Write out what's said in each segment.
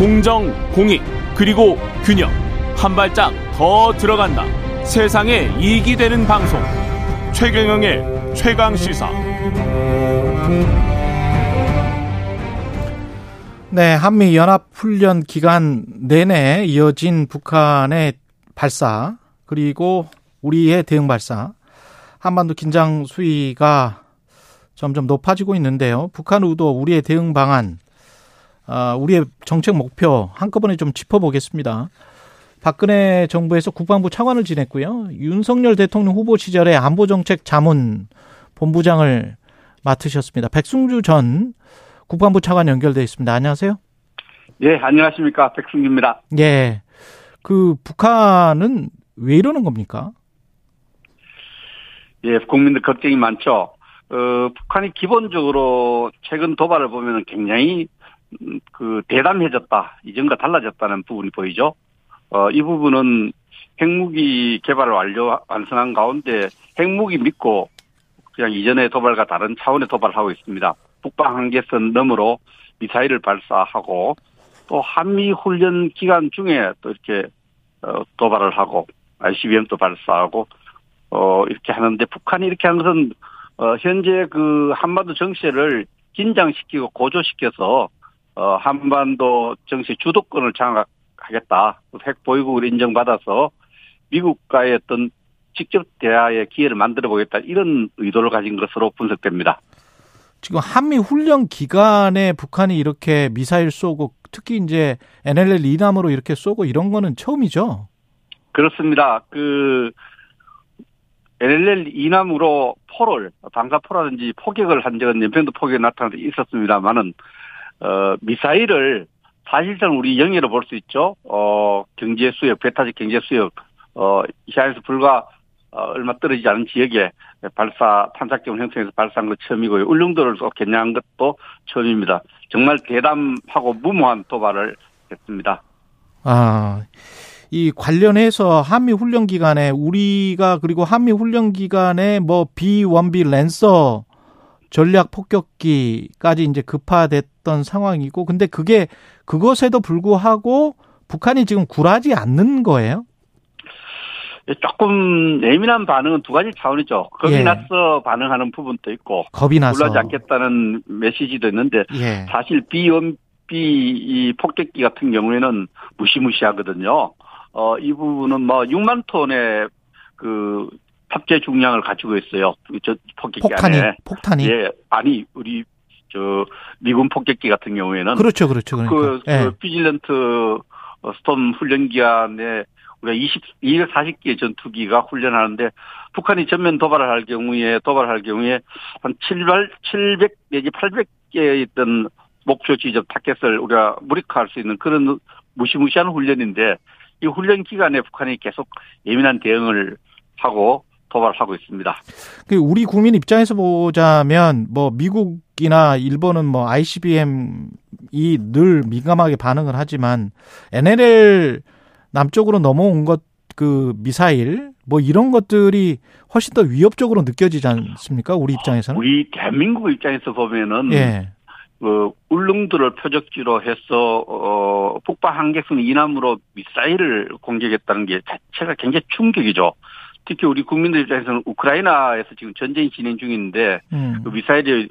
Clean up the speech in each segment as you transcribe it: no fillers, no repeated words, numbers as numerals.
공정, 공익, 그리고 균형. 한 발짝 더 들어간다. 세상에 이익이 되는 방송. 최경영의 최강시사. 네, 한미연합훈련 기간 내내 이어진 북한의 발사, 그리고 우리의 대응 발사. 한반도 긴장 수위가 점점 높아지고 있는데요. 북한 우도, 우리의 대응 방안, 우리의 정책 목표 한꺼번에 좀 짚어보겠습니다. 박근혜 정부에서 국방부 차관을 지냈고요. 윤석열 대통령 후보 시절에 안보정책 자문 본부장을 맡으셨습니다. 백승주 전 국방부 차관 연결되어 있습니다. 안녕하세요. 예, 안녕하십니까. 백승주입니다. 예. 북한은 왜 이러는 겁니까? 예, 국민들 걱정이 많죠. 북한이 기본적으로 최근 도발을 보면은 굉장히 대담해졌다, 이전과 달라졌다는 부분이 보이죠. 이 부분은 핵무기 개발을 완성한 가운데 핵무기 믿고 그냥 이전의 도발과 다른 차원의 도발을 하고 있습니다. 북방 한계선 너머로 미사일을 발사하고 또 한미 훈련 기간 중에 또 이렇게 도발을 하고 ICBM도 발사하고 이렇게 하는데, 북한이 이렇게 하는 것은 현재 한반도 정세를 긴장시키고 고조시켜서 한반도 정세 주도권을 장악하겠다. 핵 보유국을 인정받아서 미국과의 어떤 직접 대화의 기회를 만들어보겠다. 이런 의도를 가진 것으로 분석됩니다. 지금 한미 훈련 기간에 북한이 이렇게 미사일 쏘고, 특히 이제 NLL 이남으로 이렇게 쏘고 이런 거는 처음이죠? 그렇습니다. NLL 이남으로 방사포라든지 포격을 한 적은 연평도 포격이 나타난 적이 있었습니다만은, 미사일을 사실상 우리 영해로 볼 수 있죠. 경제수역, 배타적 경제수역, 이하에서 불과 얼마 떨어지지 않은 지역에 탄착점 형성해서 발사한 것 처음이고요. 울릉도를 겨냥한 것도 처음입니다. 정말 대담하고 무모한 도발을 했습니다. 이 관련해서 한미 훈련 기간에 B-1B 랜서 전략 폭격기까지 이제 급파됐던 상황이고, 근데 그것에도 불구하고 북한이 지금 굴하지 않는 거예요? 조금 예민한 반응은 두 가지 차원이죠. 겁이 나서 반응하는 부분도 있고, 굴하지 않겠다는 메시지도 있는데, 사실 B-1B 이 폭격기 같은 경우에는 무시무시하거든요. 이 부분은 6만 톤의 탑재 중량을 가지고 있어요. 폭탄이. 예, 아니, 우리 미군 폭격기 같은 경우에는 그렇죠. 그러니까. 비질런트 스톰 훈련 기간에 우리가 240개 전투기가 훈련하는데, 북한이 전면 도발할 경우에 한 700 내지 800개의 있던 목표 지점 타겟을 우리가 무력화할 수 있는 그런 무시무시한 훈련인데, 이 훈련 기간에 북한이 계속 예민한 대응을 하고 도발하고 있습니다. 우리 국민 입장에서 보자면 미국이나 일본은 ICBM이 늘 민감하게 반응을 하지만, NLL 남쪽으로 넘어온 미사일 이런 것들이 훨씬 더 위협적으로 느껴지지 않습니까? 우리 입장에서는. 우리 대한민국 입장에서 보면은 울릉도를 표적지로 해서 북방 한계선 이남으로 미사일을 공격했다는 게 자체가 굉장히 충격이죠. 특히 우리 국민들 입장에서는 우크라이나에서 지금 전쟁이 진행 중인데 미사일이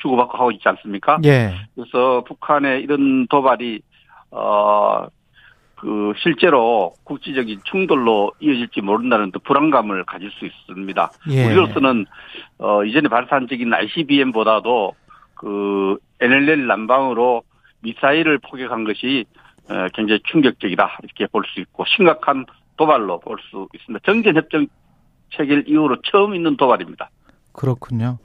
주고받고 하고 있지 않습니까? 그래서 북한의 이런 도발이 실제로 국지적인 충돌로 이어질지 모른다는 불안감을 가질 수 있습니다. 우리로서는 이전에 발사한 적인 ICBM보다도 NLL 남방으로 미사일을 포격한 것이 굉장히 충격적이다, 이렇게 볼 수 있고, 심각한 도발로 볼 수 있습니다. 정전협정 체결 이후로 처음 있는 도발입니다. 그렇군요.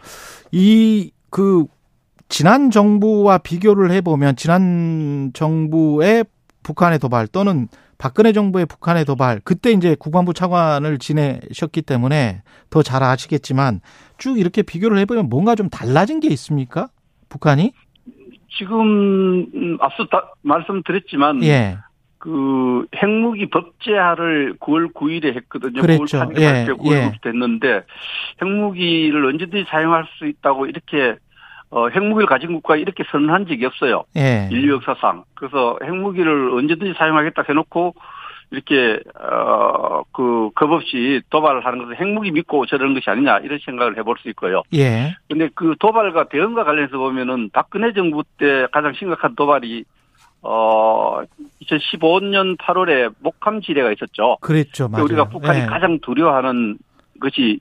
지난 정부와 비교를 해보면, 지난 정부의 북한의 도발 또는 박근혜 정부의 북한의 도발, 그때 이제 국방부 차관을 지내셨기 때문에 더 잘 아시겠지만, 쭉 이렇게 비교를 해보면 뭔가 좀 달라진 게 있습니까? 북한이? 지금 앞서 말씀드렸지만 핵무기 법제화를 9월 9일에 했거든요. 그랬죠. 9월 8일에 9월 9일에 했는데, 핵무기를 언제든지 사용할 수 있다고 이렇게 핵무기를 가진 국가에 이렇게 선언한 적이 없어요. 예. 인류 역사상. 그래서 핵무기를 언제든지 사용하겠다 해놓고 이렇게 겁없이 도발을 하는 것은 핵무기 믿고 저러는 것이 아니냐 이런 생각을 해볼 수 있고요. 예. 근데 그 도발과 대응과 관련해서 보면은 박근혜 정부 때 가장 심각한 도발이 2015년 8월에 목함 지뢰가 있었죠. 그랬죠. 맞아요. 우리가 북한이 예. 가장 두려워하는 것이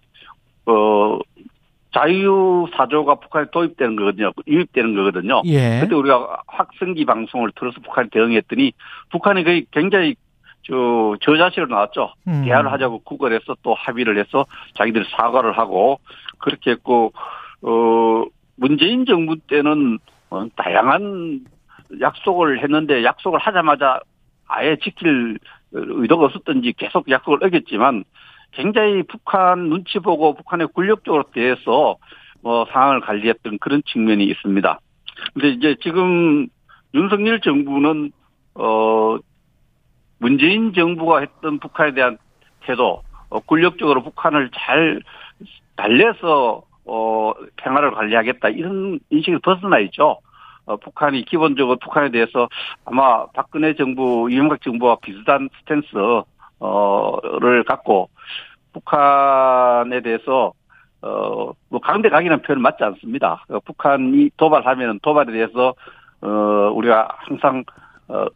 자유사조가 북한에 도입되는 거거든요. 유입되는 거거든요. 예. 그때 우리가 확성기 방송을 틀어서 북한에 대응했더니 북한이 거의 굉장히 저자식으로 나왔죠. 대화를 하자고 구걸해서 또 합의를 해서 자기들이 사과를 하고 그렇게 했고 문재인 정부 때는 다양한 약속을 했는데 약속을 하자마자 아예 지킬 의도가 없었던지 계속 약속을 어겼지만 굉장히 북한 눈치 보고 북한의 굴욕적으로 대해서 상황을 관리했던 그런 측면이 있습니다. 근데 이제 지금 윤석열 정부는 문재인 정부가 했던 북한에 대한 태도, 굴욕적으로 북한을 잘 달래서 평화를 관리하겠다 이런 인식을 벗어나 있죠. 북한이 기본적으로 북한에 대해서 아마 박근혜 정부, 이명박 정부와 비슷한 스탠스를 갖고 북한에 대해서 뭐 강대강이라는 표현 맞지 않습니다. 북한이 도발하면 도발에 대해서 우리가 항상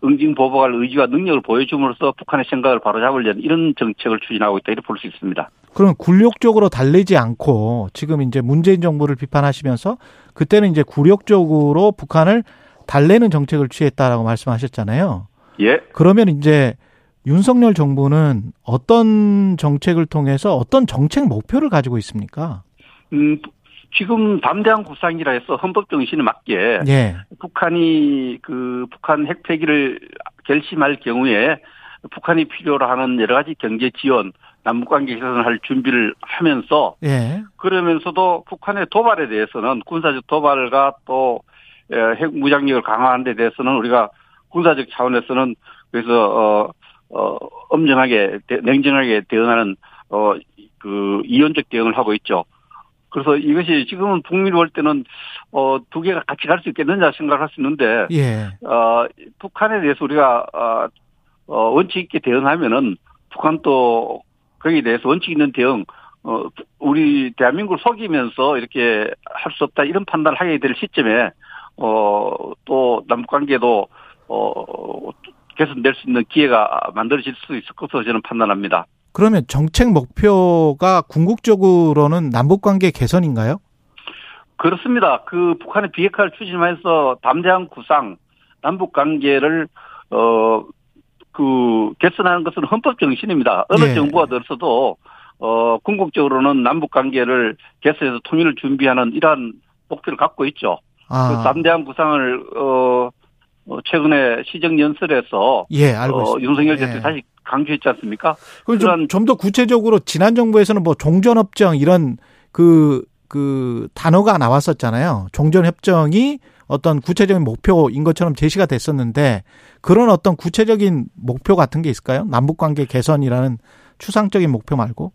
응징보복할 의지와 능력을 보여줌으로써 북한의 생각을 바로잡으려는 이런 정책을 추진하고 있다 이렇게 볼 수 있습니다. 그럼 굴욕적으로 달래지 않고 지금 이제 문재인 정부를 비판하시면서 그때는 이제 굴욕적으로 북한을 달래는 정책을 취했다라고 말씀하셨잖아요. 예. 그러면 이제 윤석열 정부는 어떤 정책을 통해서 어떤 정책 목표를 가지고 있습니까? 지금 담대한 구상이라 해서 헌법 정신에 맞게 예. 북한이 북한 핵 폐기를 결심할 경우에 북한이 필요로 하는 여러 가지 경제 지원, 남북관계 개선할 준비를 하면서 예. 그러면서도 북한의 도발에 대해서는 군사적 도발과 또 핵 무장력을 강화하는 데 대해서는 우리가 군사적 차원에서는 그래서 엄정하게 냉정하게 대응하는 이원적 대응을 하고 있죠. 그래서 이것이 지금은 북미로 올 때는 두 개가 같이 갈 수 있겠느냐 생각을 할 수 있는데 예. 북한에 대해서 우리가 원칙 있게 대응하면은 북한 또 거기에 대해서 원칙 있는 대응 우리 대한민국을 속이면서 이렇게 할 수 없다 이런 판단을 하게 될 시점에 또 남북관계도 개선될 수 있는 기회가 만들어질 수 있을 것으로 저는 판단합니다. 그러면 정책 목표가 궁극적으로는 남북관계 개선인가요? 그렇습니다. 북한의 비핵화를 추진하면서 담대한 구상, 남북관계를 개선하는 것은 헌법 정신입니다. 어느 예. 정부가 들어서도 궁극적으로는 남북관계를 개선해서 통일을 준비하는 이러한 목표를 갖고 있죠. 아. 그 담대한 구상을 최근에 시정연설에서 예, 알고 있습니다. 윤석열 대통령이 예. 다시 강조했지 않습니까? 그럼 좀 더 구체적으로 지난 정부에서는 뭐 종전협정 이런 그 단어가 나왔었잖아요. 종전협정이 어떤 구체적인 목표인 것처럼 제시가 됐었는데 그런 어떤 구체적인 목표 같은 게 있을까요? 남북관계 개선이라는 추상적인 목표 말고?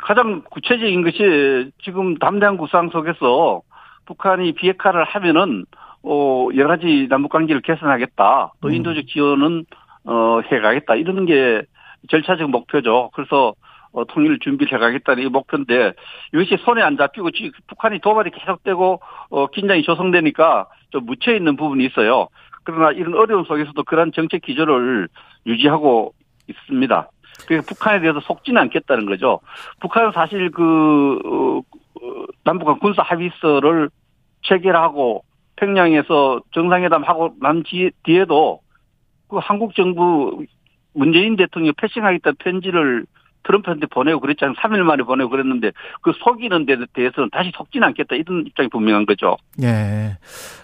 가장 구체적인 것이 지금 담대한 구상 속에서 북한이 비핵화를 하면은 여러 가지 남북관계를 개선하겠다. 또 인도적 지원은 해가겠다. 이런 게 절차적 목표죠. 그래서 통일을 준비를 해가겠다는 이 목표인데 이것이 손에 안 잡히고 지금 북한이 도발이 계속되고 긴장이 조성되니까 좀 묻혀있는 부분이 있어요. 그러나 이런 어려움 속에서도 그런 정책 기조를 유지하고 있습니다. 그래서 북한에 대해서 속지는 않겠다는 거죠. 북한은 사실 남북한 군사 합의서를 체결하고 평양에서 정상회담하고 난 뒤에도 그 한국 정부 문재인 대통령 패싱하겠다는 편지를 트럼프한테 보내고 그랬잖아요. 3일 만에 보내고 그랬는데 그 속이는 데 대해서는 다시 속지는 않겠다. 이런 입장이 분명한 거죠. 예,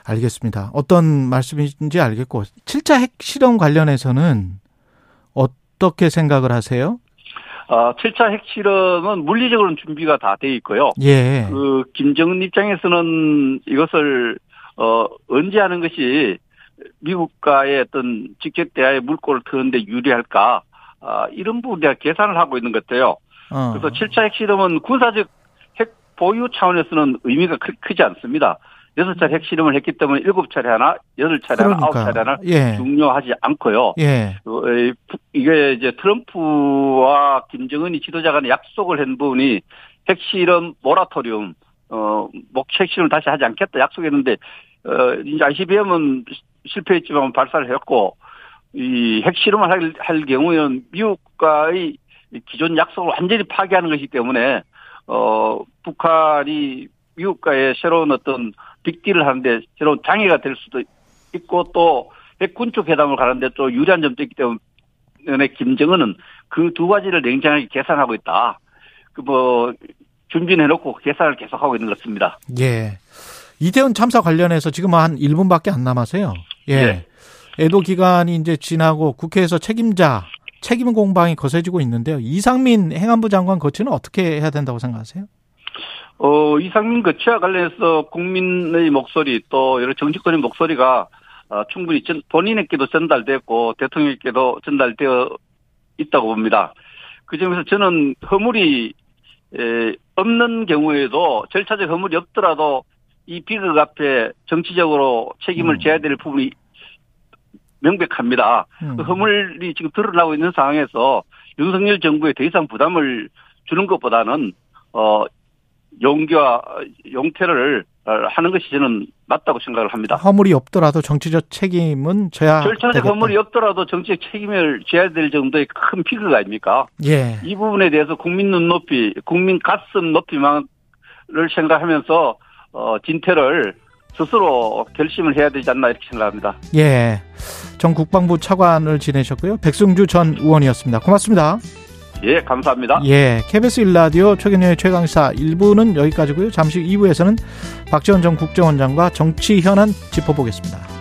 알겠습니다. 어떤 말씀인지 알겠고 7차 핵실험 관련해서는 어떻게 생각을 하세요? 7차 핵실험은 물리적으로는 준비가 다 돼 있고요. 예. 김정은 입장에서는 이것을 언제 하는 것이 미국과의 어떤 직접 대화의 물꼬를 트는데 유리할까 이런 부분에 대한 계산을 하고 있는 것 같아요. 그래서 7차 핵실험은 군사적 핵 보유 차원에서는 의미가 크지 않습니다. 6차례 핵실험을 했기 때문에 7차례 하나, 8차례 그러니까. 하나, 9차례 하나 예. 중요하지 않고요. 예. 이게 이제 트럼프와 김정은이 지도자 간에 약속을 한 부분이 핵실험 모라토리움, 핵실험을 다시 하지 않겠다 약속했는데, 이제 ICBM은 실패했지만 발사를 했고, 이 핵실험을 할 경우에는 미국과의 기존 약속을 완전히 파기하는 것이기 때문에, 북한이 미국과의 새로운 어떤 빅딜을 하는데 새로운 장애가 될 수도 있고 또 핵군축 회담을 가는데 또 유리한 점도 있기 때문에 김정은은 그 두 가지를 냉정하게 계산하고 있다. 준비는 해놓고 계산을 계속하고 있는 것 같습니다. 예. 이태원 참사 관련해서 지금 한 1분밖에 안 남았어요. 예. 예. 애도 기간이 이제 지나고 국회에서 책임 공방이 거세지고 있는데요. 이상민 행안부 장관 거치는 어떻게 해야 된다고 생각하세요? 이상민 거치와 관련해서 국민의 목소리 또 여러 정치권의 목소리가 충분히 본인에게도 전달됐고 대통령에게도 전달되어 있다고 봅니다. 그 점에서 저는 허물이 없는 경우에도 절차적 허물이 없더라도 이 비극 앞에 정치적으로 책임을 져야 될 부분이 명백합니다. 그 허물이 지금 드러나고 있는 상황에서 윤석열 정부에 더 이상 부담을 주는 것보다는 용기와 용태를 하는 것이 저는 맞다고 생각을 합니다. 허물이 없더라도 정치적 책임은 져야 절차적 되겠다. 허물이 없더라도 정치적 책임을 져야 될 정도의 큰 피규어 아닙니까? 예. 이 부분에 대해서 국민 눈높이, 국민 가슴 높이만을 생각하면서 진퇴를 스스로 결심을 해야 되지 않나 이렇게 생각합니다. 예, 전 국방부 차관을 지내셨고요. 백승주 전 의원이었습니다. 고맙습니다. 예, 감사합니다. 예, KBS 1라디오 최경영의 최강시사 1부는 여기까지고요. 잠시 2부에서는 박지원 전 국정원장과 정치 현안 짚어보겠습니다.